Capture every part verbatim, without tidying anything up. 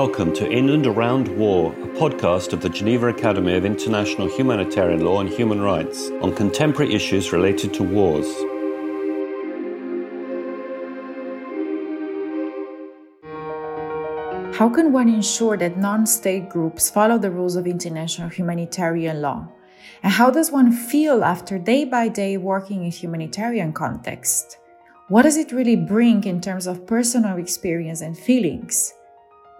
Welcome to In and Around War, a podcast of the Geneva Academy of International Humanitarian Law and Human Rights on contemporary issues related to wars. How can one ensure that non-state groups follow the rules of international humanitarian law? And how does one feel after day-by-day working in humanitarian context? What does it really bring in terms of personal experience and feelings?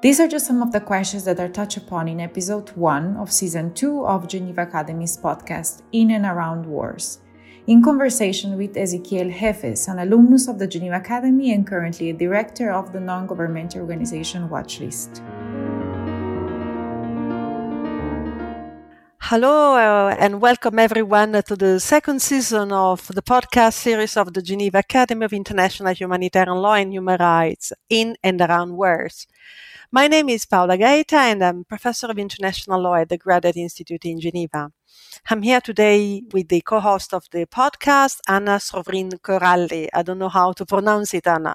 These are just some of the questions that are touched upon in episode one of season two of Geneva Academy's podcast In and Around Wars, in conversation with Ezequiel Heffes, an alumnus of the Geneva Academy and currently a director of the non-governmental organization Watchlist. Hello uh, and welcome everyone to the second season of the podcast series of the Geneva Academy of International Humanitarian Law and Human Rights, In and Around Wars. My name is Paola Gaeta and I'm Professor of International Law at the Graduate Institute in Geneva. I'm here today with the co-host of the podcast, Ana Srovin Coralli. I don't know how to pronounce it, Ana.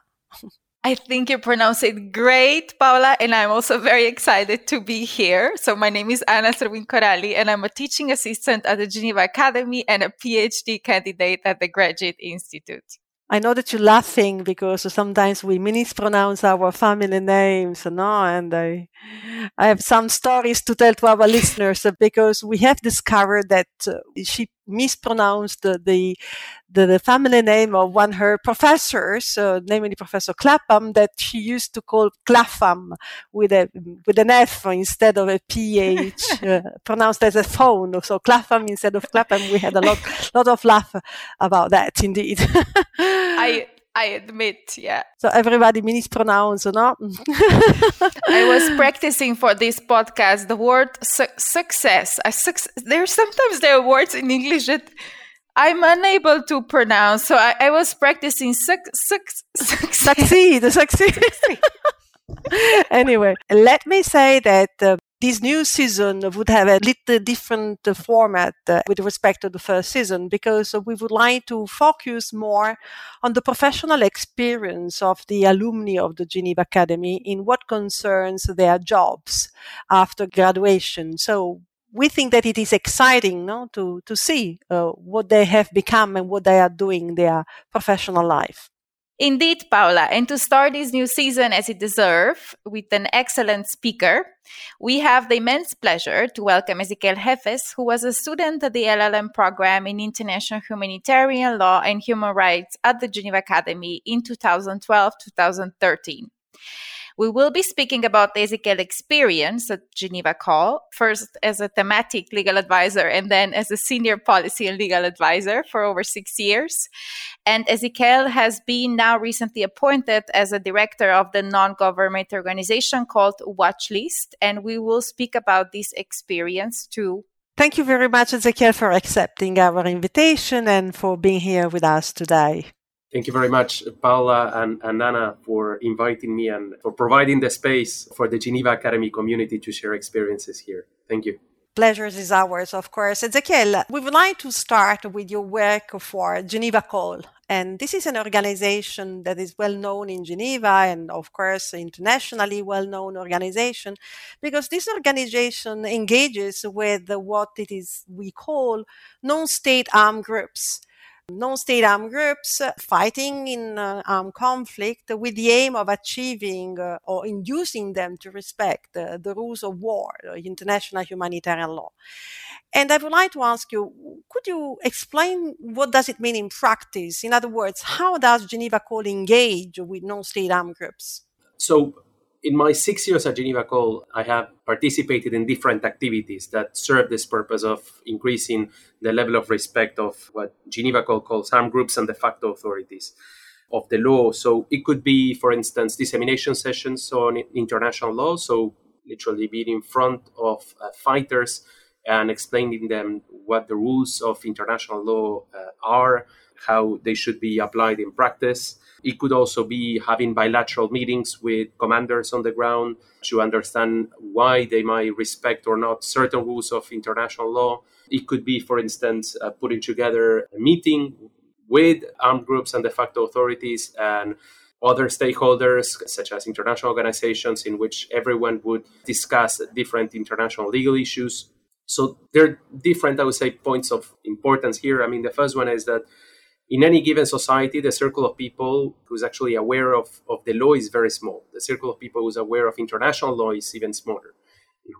I think you pronounce it great, Paola, and I'm also very excited to be here. So my name is Ana Srovin Coralli, and I'm a teaching assistant at the Geneva Academy and a PhD candidate at the Graduate Institute. I know that you're laughing because sometimes we mispronounce our family names, no? And I, I have some stories to tell to our listeners because we have discovered that uh, she mispronounced the, the the family name of one of her professors, uh, namely Professor Clapham, that she used to call Clapham with a with an F instead of a P H, uh, pronounced as a phone. So Clapham instead of Clapham. We had a lot lot of laugh about that, indeed. I I admit, yeah. So everybody mispronounced, no? I was practicing for this podcast the word su- success. I su- there sometimes there are words in English that I'm unable to pronounce. So I, I was practicing su- su- success. Succeed, succeed. succeed. Anyway, let me say that uh, this new season would have a little different uh, format uh, with respect to the first season, because we would like to focus more on the professional experience of the alumni of the Geneva Academy in what concerns their jobs after graduation. So we think that it is exciting, no, to, to see uh, what they have become and what they are doing in their professional life. Indeed, Paola, and to start this new season as it deserves, with an excellent speaker, we have the immense pleasure to welcome Ezequiel Heffes, who was a student at the L L M program in International Humanitarian Law and Human Rights at the Geneva Academy in twenty twelve to twenty thirteen. We will be speaking about the Ezequiel experience at Geneva Call, first as a thematic legal advisor and then as a senior policy and legal advisor for over six years. And Ezequiel has been now recently appointed as a director of the non-government organization called Watchlist, and we will speak about this experience too. Thank you very much, Ezequiel, for accepting our invitation and for being here with us today. Thank you very much, Paola and, and Ana, for inviting me and for providing the space for the Geneva Academy community to share experiences here. Thank you. Pleasure is ours, of course. Ezequiel, we would like to start with your work for Geneva Call. And this is an organization that is well known in Geneva and, of course, internationally well known organization, because this organization engages with what it is we call non-state armed groups. Non-state armed groups fighting in uh, armed conflict with the aim of achieving uh, or inducing them to respect uh, the rules of war, uh, international humanitarian law. And I would like to ask you, could you explain what does it mean in practice? In other words, how does Geneva Call engage with non-state armed groups? So in my six years at Geneva Call, I have participated in different activities that serve this purpose of increasing the level of respect of what Geneva Call calls armed groups and de facto authorities of the law. So it could be, for instance, dissemination sessions on international law. So literally being in front of uh, fighters and explaining them what the rules of international law uh, are, how they should be applied in practice. It could also be having bilateral meetings with commanders on the ground to understand why they might respect or not certain rules of international law. It could be, for instance, uh, putting together a meeting with armed groups and de facto authorities and other stakeholders, such as international organizations in which everyone would discuss different international legal issues. So there are different, I would say, points of importance here. I mean, the first one is that in any given society, the circle of people who's actually aware of, of the law is very small. The circle of people who's aware of international law is even smaller.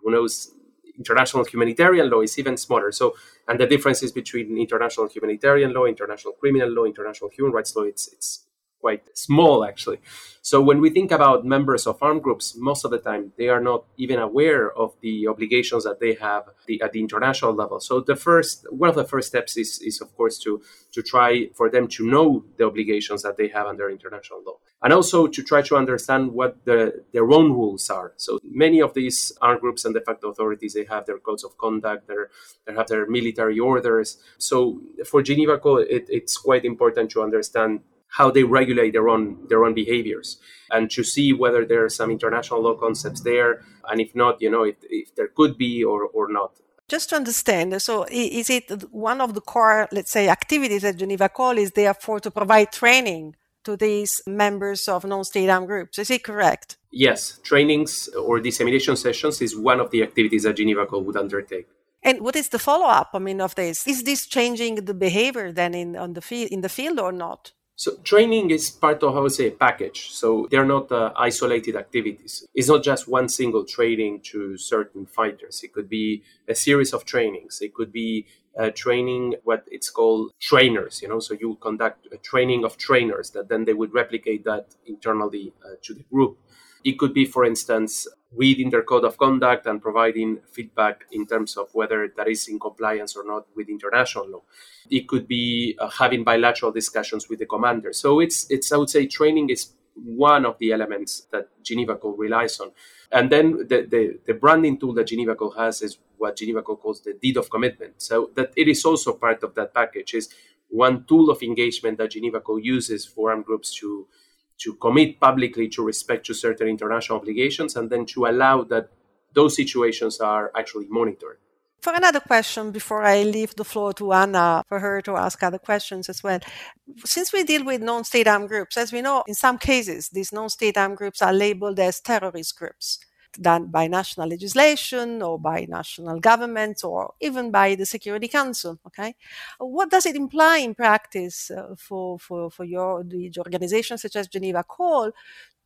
Who knows international humanitarian law is even smaller. So, and the differences between international humanitarian law, international criminal law, international human rights law, it's it's quite small, actually. So when we think about members of armed groups, most of the time, they are not even aware of the obligations that they have the, at the international level. So the first, one of the first steps is, is of course, to, to try for them to know the obligations that they have under international law. And also to try to understand what the, their own rules are. So many of these armed groups and de facto authorities, they have their codes of conduct, their, they have their military orders. So for Geneva Call, it, it's quite important to understand how they regulate their own their own behaviors, and to see whether there are some international law concepts there, and if not, you know, if, if there could be or, or not. Just to understand, so is it one of the core, let's say, activities at Geneva Call is therefore to provide training to these members of non-state armed groups? Is it correct? Yes, trainings or dissemination sessions is one of the activities that Geneva Call would undertake. And what is the follow-up, I mean, of this? Is this changing the behavior then in on the field in the field or not? So training is part of, I would say, a package. So they're not uh, isolated activities. It's not just one single training to certain fighters. It could be a series of trainings. It could be uh, training, what it's called trainers, you know. So you conduct a training of trainers that then they would replicate that internally uh, to the group. It could be, for instance, reading their code of conduct and providing feedback in terms of whether that is in compliance or not with international law. It could be uh, having bilateral discussions with the commander. So it's, it's I would say, training is one of the elements that Geneva Call relies on. And then the, the, the branding tool that Geneva Call has is what Geneva Call calls the deed of commitment. So that it is also part of that package. It's one tool of engagement that Geneva Call uses for armed groups to to commit publicly to respect to certain international obligations, and then to allow that those situations are actually monitored. For another question, before I leave the floor to Ana for her to ask other questions as well, since we deal with non-state armed groups, as we know, in some cases, these non-state armed groups are labeled as terrorist groups, done by national legislation or by national governments or even by the Security Council. Okay, what does it imply in practice uh, for for for your the organizations such as Geneva Call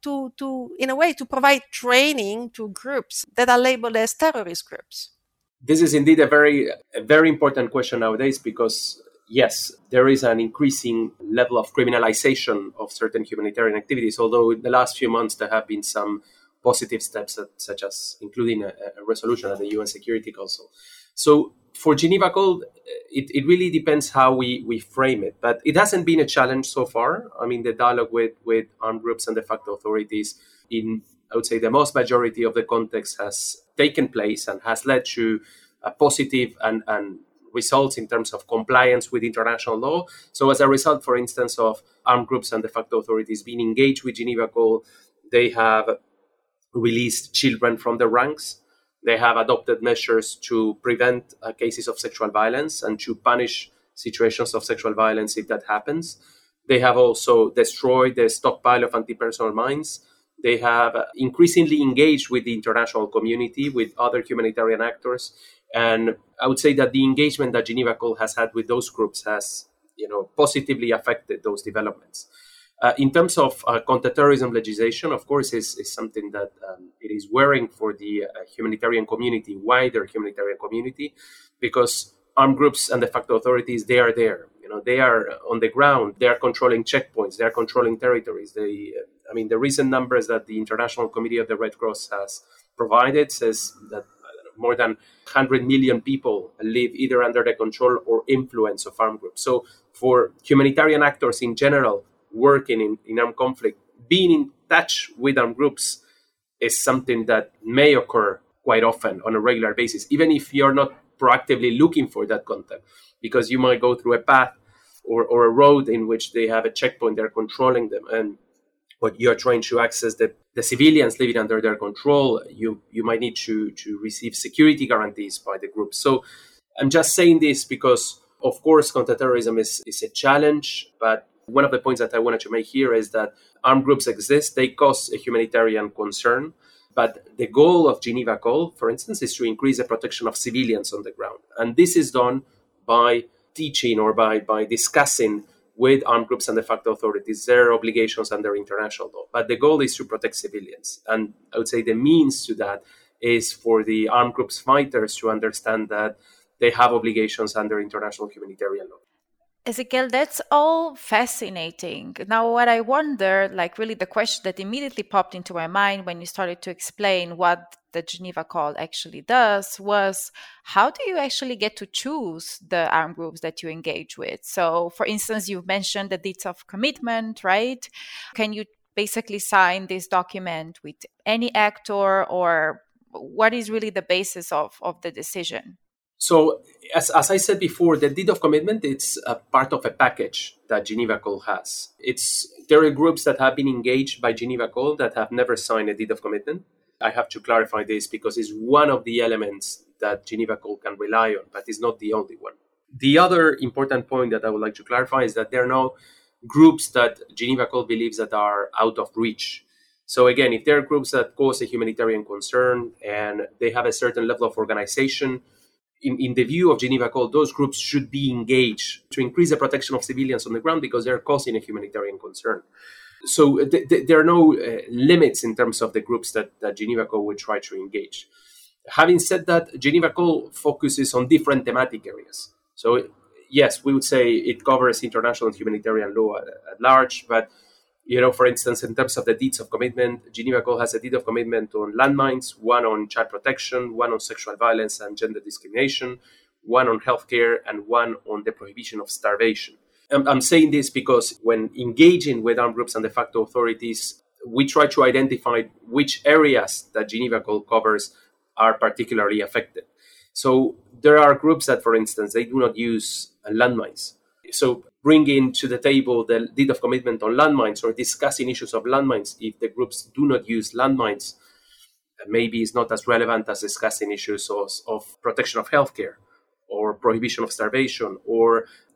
to to in a way to provide training to groups that are labeled as terrorist groups? This is indeed a very a very important question nowadays, because yes, there is an increasing level of criminalization of certain humanitarian activities. Although in the last few months there have been some positive steps, that, such as including a, a resolution at the U N Security Council. So for Geneva Call, it, it really depends how we, we frame it. But it hasn't been a challenge so far. I mean, the dialogue with, with armed groups and de facto authorities in, I would say, the most majority of the context has taken place and has led to a positive and, and results in terms of compliance with international law. So as a result, for instance, of armed groups and de facto authorities being engaged with Geneva Call, they have released children from the ranks. They have adopted measures to prevent uh, cases of sexual violence and to punish situations of sexual violence if that happens. They have also destroyed the stockpile of anti-personnel mines. They have uh, increasingly engaged with the international community, with other humanitarian actors. And I would say that the engagement that Geneva Call has had with those groups has, you know, positively affected those developments. Uh, in terms of uh, counterterrorism legislation, of course, is, is something that um, it is worrying for the uh, humanitarian community, wider humanitarian community, because armed groups and de facto authorities, they are there. You know, they are on the ground. They are controlling checkpoints. They are controlling territories. They, uh, I mean, the recent numbers that the International Committee of the Red Cross has provided says that more than one hundred million people live either under the control or influence of armed groups. So for humanitarian actors in general, working in, in armed conflict, being in touch with armed groups is something that may occur quite often on a regular basis, even if you're not proactively looking for that contact, because you might go through a path or, or a road in which they have a checkpoint, they're controlling them, and what you're trying to access the, the civilians living under their control, you, you might need to, to receive security guarantees by the group. So I'm just saying this because, of course, counterterrorism is, is a challenge, but One of the points that I wanted to make here is that armed groups exist, they cause a humanitarian concern, but the goal of Geneva Call, for instance, is to increase the protection of civilians on the ground. And this is done by teaching or by, by discussing with armed groups and de facto authorities their obligations under international law. But the goal is to protect civilians. And I would say the means to that is for the armed groups fighters to understand that they have obligations under international humanitarian law. Ezequiel, that's all fascinating. Now, what I wonder, like really the question that immediately popped into my mind when you started to explain what the Geneva Call actually does was, how do you actually get to choose the armed groups that you engage with? So, for instance, you've mentioned the deeds of commitment, right? Can you basically sign this document with any actor, or what is really the basis of, of the decision? So, as, as I said before, the deed of commitment, it's a part of a package that Geneva Call has. It's, there are groups that have been engaged by Geneva Call that have never signed a deed of commitment. I have to clarify this because it's one of the elements that Geneva Call can rely on, but it's not the only one. The other important point that I would like to clarify is that there are no groups that Geneva Call believes that are out of reach. So again, if there are groups that cause a humanitarian concern and they have a certain level of organization, In, in the view of Geneva Call, those groups should be engaged to increase the protection of civilians on the ground because they're causing a humanitarian concern. So th- th- there are no uh, limits in terms of the groups that, that Geneva Call would try to engage. Having said that, Geneva Call focuses on different thematic areas. So yes, we would say it covers international and humanitarian law at, at large, but you know, for instance, in terms of the deeds of commitment, Geneva Call has a deed of commitment on landmines, one on child protection, one on sexual violence and gender discrimination, one on healthcare, and one on the prohibition of starvation. I'm, I'm saying this because when engaging with armed groups and de facto authorities, we try to identify which areas that Geneva Call covers are particularly affected. So there are groups that, for instance, they do not use landmines. So bringing to the table the deed of commitment on landmines or discussing issues of landmines, if the groups do not use landmines, maybe it's not as relevant as discussing issues of, of protection of healthcare or prohibition of starvation or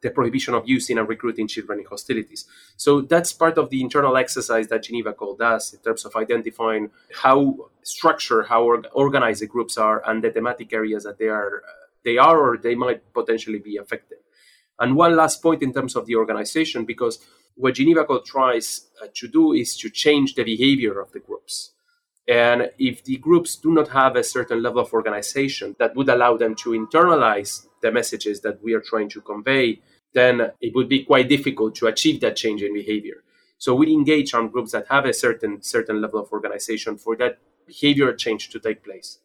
the prohibition of using and recruiting children in hostilities. So that's part of the internal exercise that Geneva Call does in terms of identifying how structured, how organized the groups are and the thematic areas that they are, they are or they might potentially be affected. And one last point in terms of the organization, because what Geneva Call tries to do is to change the behavior of the groups. And if the groups do not have a certain level of organization that would allow them to internalize the messages that we are trying to convey, then it would be quite difficult to achieve that change in behavior. So we engage on groups that have a certain certain level of organization for that behavior change to take place.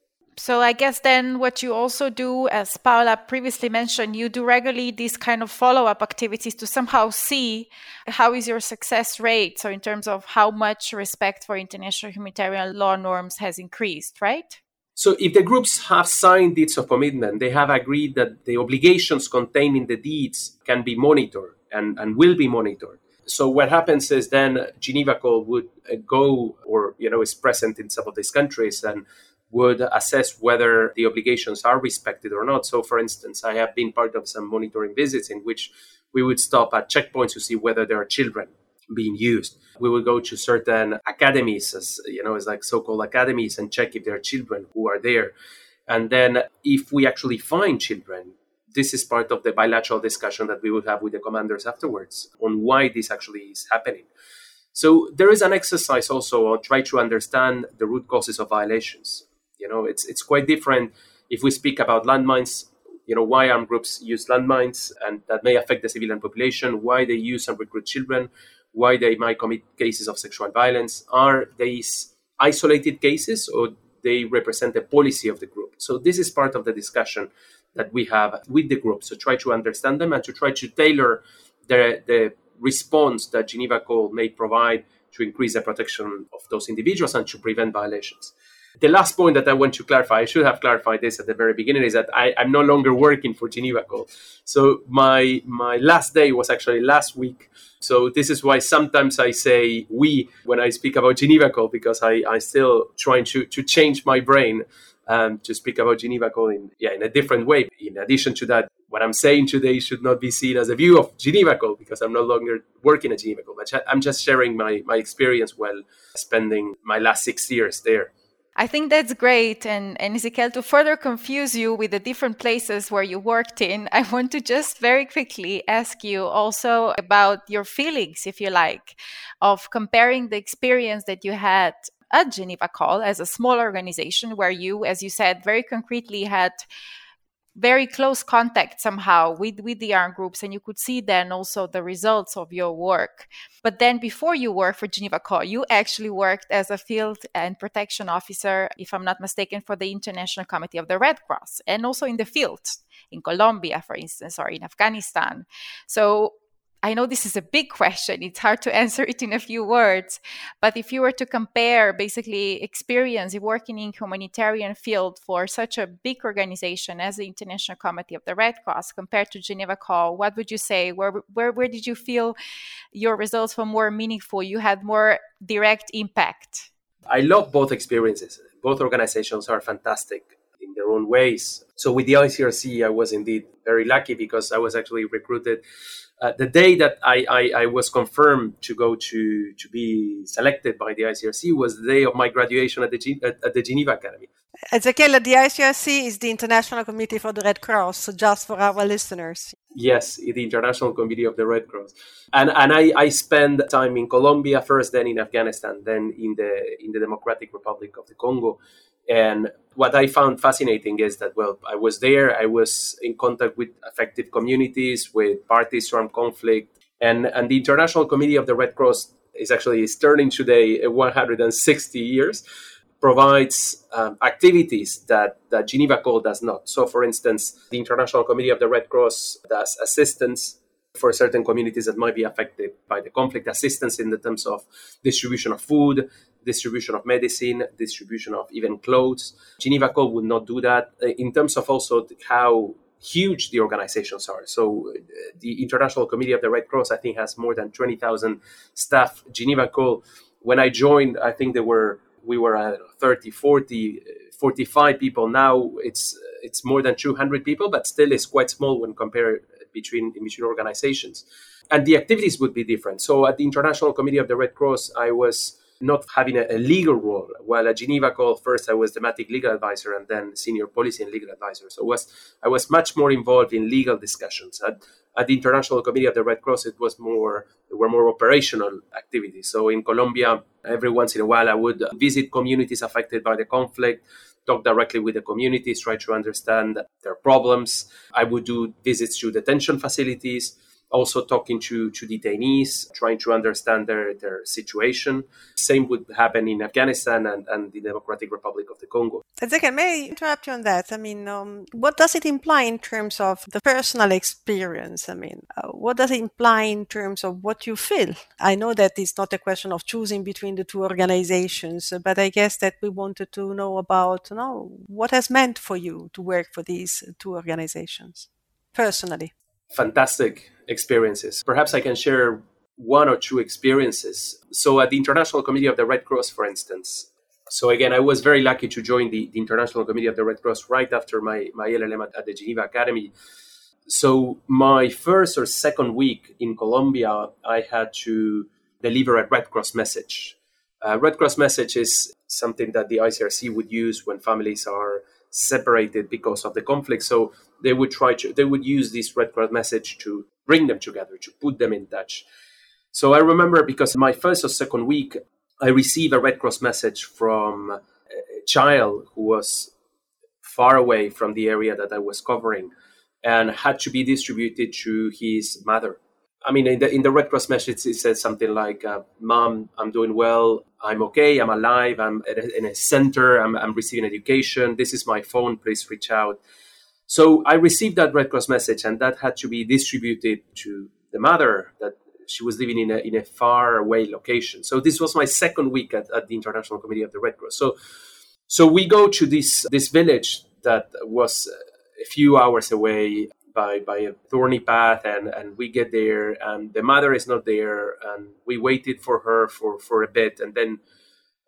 So I guess then what you also do, as Paola previously mentioned, you do regularly these kind of follow-up activities to somehow see how is your success rate. So in terms of how much respect for international humanitarian law norms has increased, right? So if the groups have signed deeds of commitment, they have agreed that the obligations contained in the deeds can be monitored and, and will be monitored. So what happens is then Geneva Call would go or, you know, is present in some of these countries and would assess whether the obligations are respected or not. So, for instance, I have been part of some monitoring visits in which we would stop at checkpoints to see whether there are children being used. We would go to certain academies, as you know, it's like so-called academies, and check if there are children who are there. And then if we actually find children, this is part of the bilateral discussion that we would have with the commanders afterwards on why this actually is happening. So there is an exercise also on trying to understand the root causes of violations. You know, it's it's quite different if we speak about landmines, you know, why armed groups use landmines and that may affect the civilian population, why they use and recruit children, why they might commit cases of sexual violence. Are these isolated cases or they represent the policy of the group? So this is part of the discussion that we have with the group. So try to understand them and to try to tailor the, the response that Geneva Call may provide to increase the protection of those individuals and to prevent violations. The last point that I want to clarify, I should have clarified this at the very beginning, is that I, I'm no longer working for Geneva Call. So my my last day was actually last week. So this is why sometimes I say we when I speak about Geneva Call, because I, I still trying to, to change my brain um, to speak about Geneva Call in, yeah, in a different way. In addition to that, what I'm saying today should not be seen as a view of Geneva Call, because I'm no longer working at Geneva Call, but I'm just sharing my, my experience while spending my last six years there. I think that's great. And, and Ezequiel, to further confuse you with the different places where you worked in, I want to just very quickly ask you also about your feelings, if you like, of comparing the experience that you had at Geneva Call as a small organization where you, as you said, very concretely had very close contact somehow with, with the armed groups, and you could see then also the results of your work. But then before you worked for Geneva Call, you actually worked as a field and protection officer, if I'm not mistaken, for the International Committee of the Red Cross, and also in the field, in Colombia, for instance, or in Afghanistan. So I know this is a big question. It's hard to answer it in a few words. But if you were to compare basically experience working in humanitarian field for such a big organization as the International Committee of the Red Cross compared to Geneva Call, what would you say? Where, where, where did you feel your results were more meaningful? You had more direct impact? I love both experiences. Both organizations are fantastic in their own ways. So with the I C R C, I was indeed very lucky because I was actually recruited uh, the day that I, I, I was confirmed to go to, to be selected by the I C R C was the day of my graduation at the, G- at, at the Geneva Academy. Ezequiel, the I C R C is the International Committee for the Red Cross, so just for our listeners. Yes, the International Committee of the Red Cross. And and I, I spent time in Colombia first, then in Afghanistan, then in the in the Democratic Republic of the Congo. And what I found fascinating is that, well, I was there, I was in contact with affected communities, with parties from conflict, and, and the International Committee of the Red Cross is actually is turning today one hundred sixty years, provides um, activities that, that Geneva Call does not. So, for instance, the International Committee of the Red Cross does assistance for certain communities that might be affected by the conflict, assistance in the terms of distribution of food, distribution of medicine, distribution of even clothes. Geneva Call would not do that in terms of also how huge the organizations are. So uh, the International Committee of the Red Cross, I think, has more than twenty thousand staff. Geneva Call, when I joined, I think there were, we were uh, thirty, forty, forty-five people. Now it's it's more than two hundred people, but still is quite small when compared between, between organizations. And the activities would be different. So at the International Committee of the Red Cross, I was not having a, a legal role. While at Geneva Call, first I was thematic legal advisor and then senior policy and legal advisor. So was, I was much more involved in legal discussions. At, at the International Committee of the Red Cross, it was more, there were more operational activities. So in Colombia, every once in a while, I would visit communities affected by the conflict, talk directly with the communities, try to understand their problems. I would do visits to detention facilities, also talking to, to detainees, trying to understand their, their situation. Same would happen in Afghanistan and, and the Democratic Republic of the Congo. Ezequiel, may I interrupt you on that? I mean, um, what does it imply in terms of the personal experience? I mean, uh, what does it imply in terms of what you feel? I know that it's not a question of choosing between the two organizations, but I guess that we wanted to know about, you know, what has meant for you to work for these two organizations personally. Fantastic experiences. Perhaps I can share one or two experiences. So at the International Committee of the Red Cross, for instance. So again, I was very lucky to join the, the International Committee of the Red Cross right after my, my L L M at, at the Geneva Academy. So my first or second week in Colombia, I had to deliver a Red Cross message. Uh, Red Cross message is something that the I C R C would use when families are separated because of the conflict. So they would try to, they would use this Red Cross message to bring them together, to put them in touch. So I remember because my first or second week, I received a Red Cross message from a child who was far away from the area that I was covering and had to be distributed to his mother. I mean, in the, in the Red Cross message, it said something like, uh, Mom, I'm doing well. I'm okay. I'm alive. I'm at a, in a center. I'm, I'm receiving education. This is my phone. Please reach out. So I received that Red Cross message, and that had to be distributed to the mother that she was living in a, in a far away location. So this was my second week at, at the International Committee of the Red Cross. So, so we go to this, this village that was a few hours away by by a thorny path, and, and we get there, and the mother is not there, and we waited for her for, for a bit, and then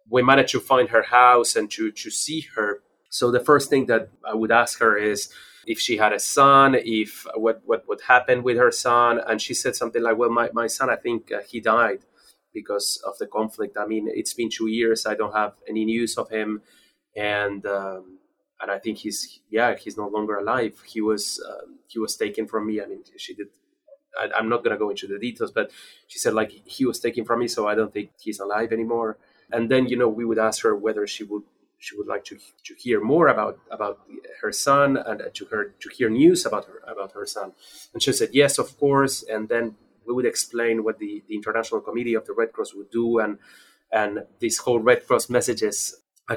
we managed to find her house and to, to see her. So the first thing that I would ask her is if she had a son, if what what, what happened with her son. And she said something like, well, my, my son, I think uh, he died because of the conflict. I mean, it's been two years. I don't have any news of him. And um, and I think he's, yeah, he's no longer alive. He was um, he was taken from me. I mean, she did. I, I'm not going to go into the details, but she said, like, he was taken from me, so I don't think he's alive anymore. And then, you know, we would ask her whether she would she would like to to hear more about about her son and to her to hear news about her about her son. And she said, yes, of course. And then we would explain what the, the International Committee of the Red Cross would do, and and this whole Red Cross messages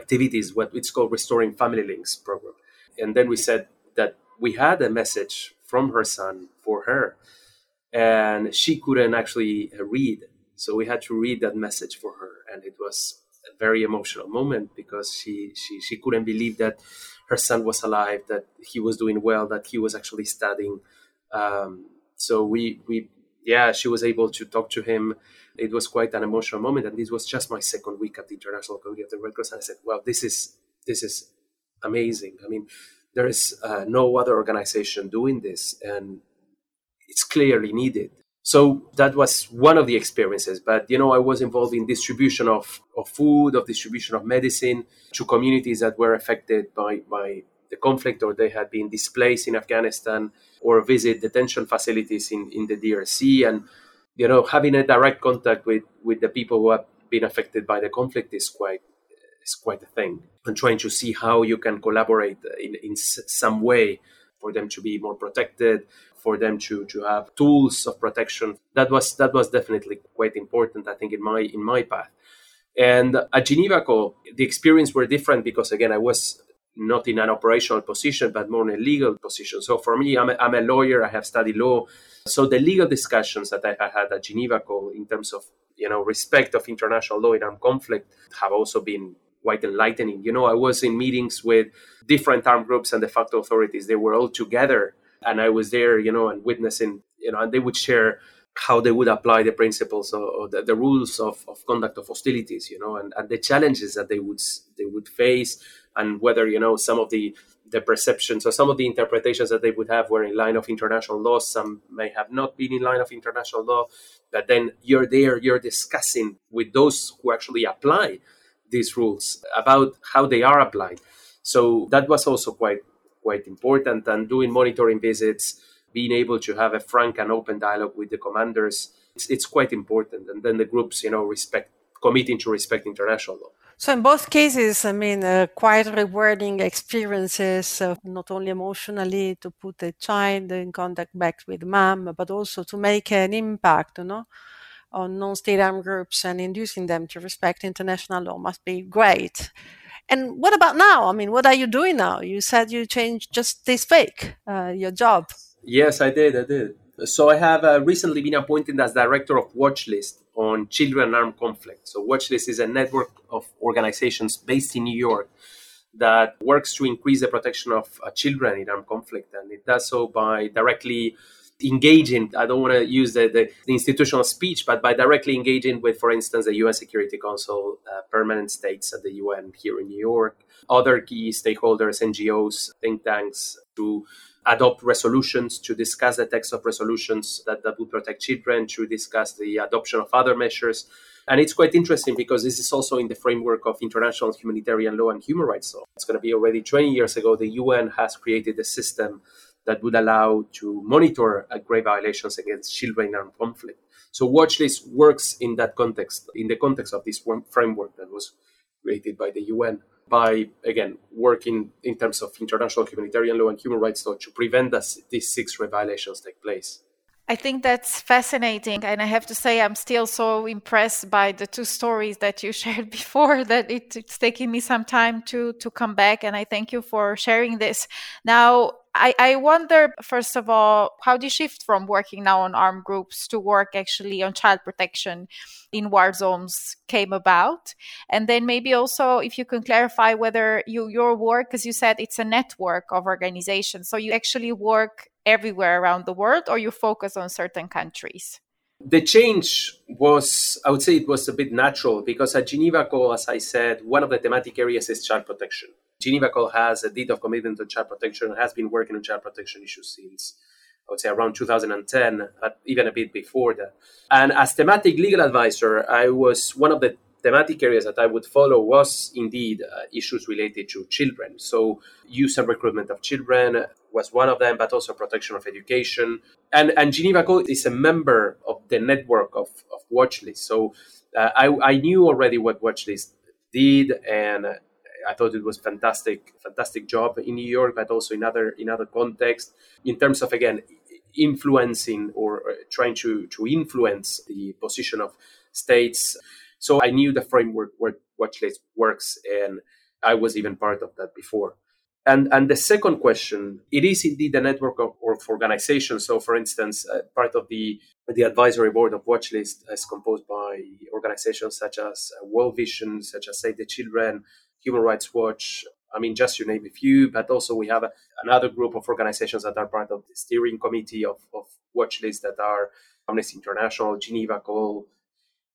activities, what it's called Restoring Family Links program. And then we said that we had a message from her son for her, and she couldn't actually read. So we had to read that message for her. And it was a very emotional moment because she, she, she couldn't believe that her son was alive, that he was doing well, that he was actually studying. Um, so we, we, yeah, she was able to talk to him. It was quite an emotional moment. And this was just my second week at the International Committee of the Red Cross. And I said, wow, this is, this is amazing. I mean, there is uh, no other organization doing this, and it's clearly needed. So that was one of the experiences. But, you know, I was involved in distribution of, of food, of distribution of medicine to communities that were affected by, by the conflict, or they had been displaced in Afghanistan, or visit detention facilities in, in the D R C. And, you know, having a direct contact with, with the people who have been affected by the conflict is quite is quite a thing. And trying to see how you can collaborate in, in some way for them to be more protected, for them to, to have tools of protection. That was that was definitely quite important, I think, in my in my path. And at Geneva Call, the experience were different because, again, I was not in an operational position, but more in a legal position. So for me, I'm a, I'm a lawyer. I have studied law. So the legal discussions that I, I had at Geneva Call in terms of, you know, respect of international law in armed conflict have also been quite enlightening. You know, I was in meetings with different armed groups and de facto authorities. They were all together. And I was there, you know, and witnessing, you know, and they would share how they would apply the principles or, or the, the rules of, of conduct of hostilities, you know, and, and the challenges that they would they would face, and whether, you know, some of the, the perceptions or some of the interpretations that they would have were in line of international law. Some may have not been in line of international law, but then you're there, you're discussing with those who actually apply these rules about how they are applied. So that was also quite quite important, and doing monitoring visits, being able to have a frank and open dialogue with the commanders, it's, it's quite important. And then the groups, you know, respect, committing to respect international law. So in both cases, I mean, uh, quite rewarding experiences, uh, not only emotionally to put a child in contact back with mom, but also to make an impact, you know, on non-state armed groups and inducing them to respect international law must be great. And what about now? I mean, what are you doing now? You said you changed just this week, uh, your job. Yes, I did. I did. So I have uh, recently been appointed as director of Watchlist on children and armed conflict. So Watchlist is a network of organizations based in New York that works to increase the protection of uh, children in armed conflict. And it does so by directly engaging, I don't want to use the, the, the institutional speech, but by directly engaging with, for instance, the U N Security Council, uh, permanent states at the U N here in New York, other key stakeholders, N G Os, think tanks, to adopt resolutions, to discuss the text of resolutions that, that would protect children, to discuss the adoption of other measures. And it's quite interesting because this is also in the framework of international humanitarian law and human rights law. It's going to be already twenty years ago, the U N has created a system that would allow to monitor uh, grave violations against children in armed conflict. So Watchlist works in that context, in the context of this one framework that was created by the U N, by, again, working in terms of international humanitarian law and human rights law to prevent that these six grave violations take place. I think that's fascinating. And I have to say, I'm still so impressed by the two stories that you shared before that it, it's taking me some time to, to come back. And I thank you for sharing this. Now, I, I wonder, first of all, how do you shift from working now on armed groups to work actually on child protection in war zones came about? And then maybe also if you can clarify whether you, your work, as you said, it's a network of organizations. So you actually work everywhere around the world, or you focus on certain countries? The change was, I would say it was a bit natural because at Geneva Call, as I said, one of the thematic areas is child protection. Geneva Call has a deed of commitment to child protection, has been working on child protection issues since, I would say, around two thousand ten, but even a bit before that. And as thematic legal advisor, I was one of the thematic areas that I would follow was indeed uh, issues related to children. So use and recruitment of children was one of them, but also protection of education. And, and Geneva Call is a member of the network of, of Watchlist. So uh, I, I knew already what Watchlist did, and I thought it was fantastic, fantastic job in New York, but also in other in other contexts in terms of, again, influencing or trying to, to influence the position of states. So I knew the framework where Watchlist works, and I was even part of that before. And and the second question, it is indeed a network of, of organizations. So, for instance, uh, part of the the advisory board of Watchlist is composed by organizations such as World Vision, such as Save the Children, Human Rights Watch. I mean, just to name a few, but also we have a, another group of organizations that are part of the steering committee of, of Watchlist that are Amnesty International, Geneva Call.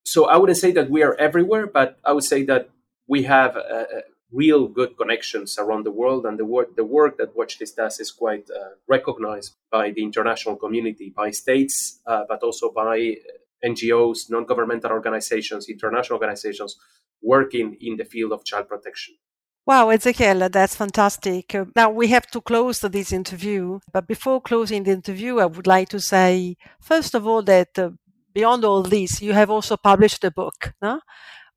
So I wouldn't say that we are everywhere, but I would say that we have uh, real good connections around the world, and the work the work that Watchlist does is quite uh, recognized by the international community, by states, uh, but also by N G Os, non-governmental organizations, international organizations working in the field of child protection. Wow, Ezequiel, that's fantastic. Now we have to close this interview, but before closing the interview, I would like to say, first of all, that uh, beyond all this, you have also published a book no?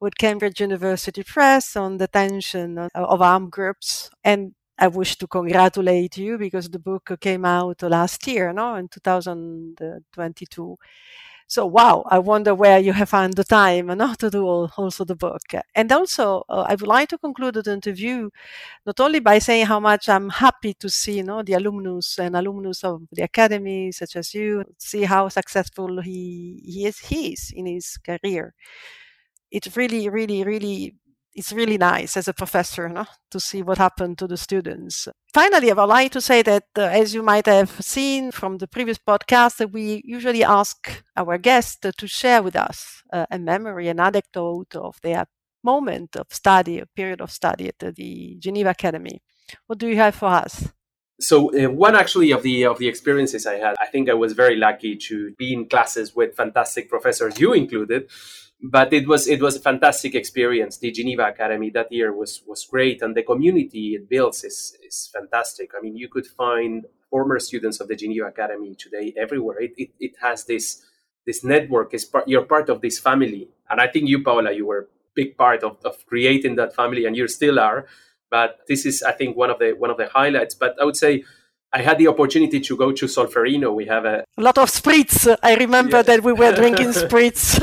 with Cambridge University Press on the tension of armed groups. And I wish to congratulate you because the book came out last year, no? in two thousand twenty-two. So, wow, I wonder where you have found the time no? to do also the book. And also, uh, I would like to conclude the interview not only by saying how much I'm happy to see no, the alumnus and alumnus of the academy, such as you, see how successful he, he, is, he is in his career. It's really, really, really, it's really nice as a professor no? to see what happened to the students. Finally, I would like to say that, uh, as you might have seen from the previous podcast, that we usually ask our guests uh, to share with us uh, a memory, an anecdote of their moment of study, a period of study at the Geneva Academy. What do you have for us? So uh, one actually of the of the experiences I had, I think I was very lucky to be in classes with fantastic professors, you included. But it was it was a fantastic experience. The Geneva Academy that year was was great, and the community it builds is is fantastic. I mean, you could find former students of the Geneva Academy today everywhere. It it, it has this this network. Is part, you're part of this family, and I think you, Paola, you were a big part of, of creating that family, and you still are. But this is, I think, one of the one of the highlights. But I would say, I had the opportunity to go to Solferino. We have a, a lot of spritz. I remember yeah. that we were drinking spritz.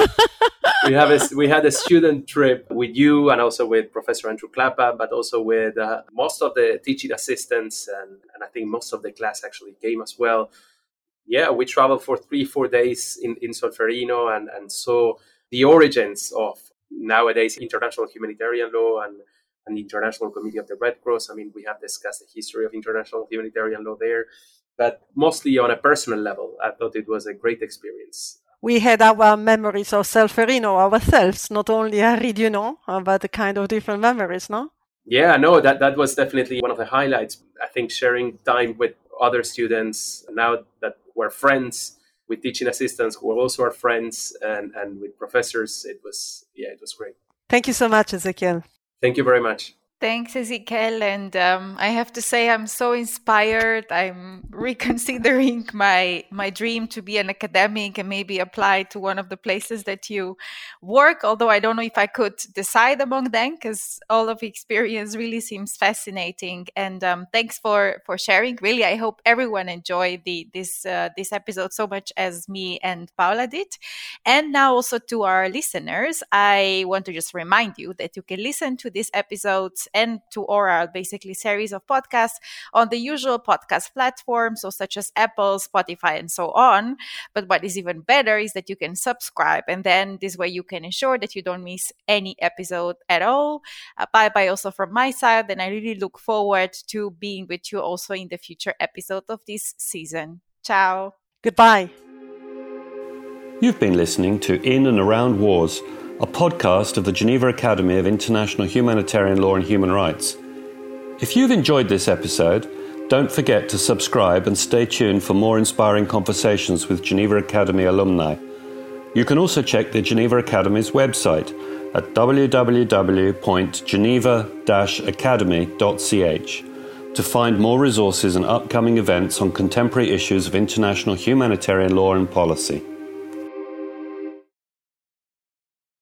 we have a, we had a student trip with you and also with Professor Andrew Klappa, but also with uh, most of the teaching assistants and, and I think most of the class actually came as well. Yeah, we traveled for three, four days in, in Solferino and, and saw the origins of nowadays international humanitarian law and and the International Committee of the Red Cross. I mean, we have discussed the history of international humanitarian law there, but mostly on a personal level, I thought it was a great experience. We had our memories of Solferino ourselves, not only Henri Dunant, but a kind of different memories, no? Yeah, no, that, that was definitely one of the highlights. I think sharing time with other students now that we're friends, with teaching assistants who are also our friends, and, and with professors, it was, yeah, it was great. Thank you so much, Ezequiel. Thank you very much. Thanks, Ezequiel. And um, I have to say, I'm so inspired. I'm reconsidering my my dream to be an academic and maybe apply to one of the places that you work, although I don't know if I could decide among them because all of the experience really seems fascinating. And um, thanks for, for sharing. Really, I hope everyone enjoyed the, this, uh, this episode so much as me and Paola did. And now also to our listeners, I want to just remind you that you can listen to this episode and to oral, basically, series of podcasts on the usual podcast platforms, so such as Apple, Spotify, and so on. But what is even better is that you can subscribe, and then this way you can ensure that you don't miss any episode at all. Uh, bye-bye also from my side, and I really look forward to being with you also in the future episode of this season. Ciao. Goodbye. You've been listening to In and Around Wars, a podcast of the Geneva Academy of International Humanitarian Law and Human Rights. If you've enjoyed this episode, don't forget to subscribe and stay tuned for more inspiring conversations with Geneva Academy alumni. You can also check the Geneva Academy's website at w w w dot geneva dash academy dot c h to find more resources and upcoming events on contemporary issues of international humanitarian law and policy.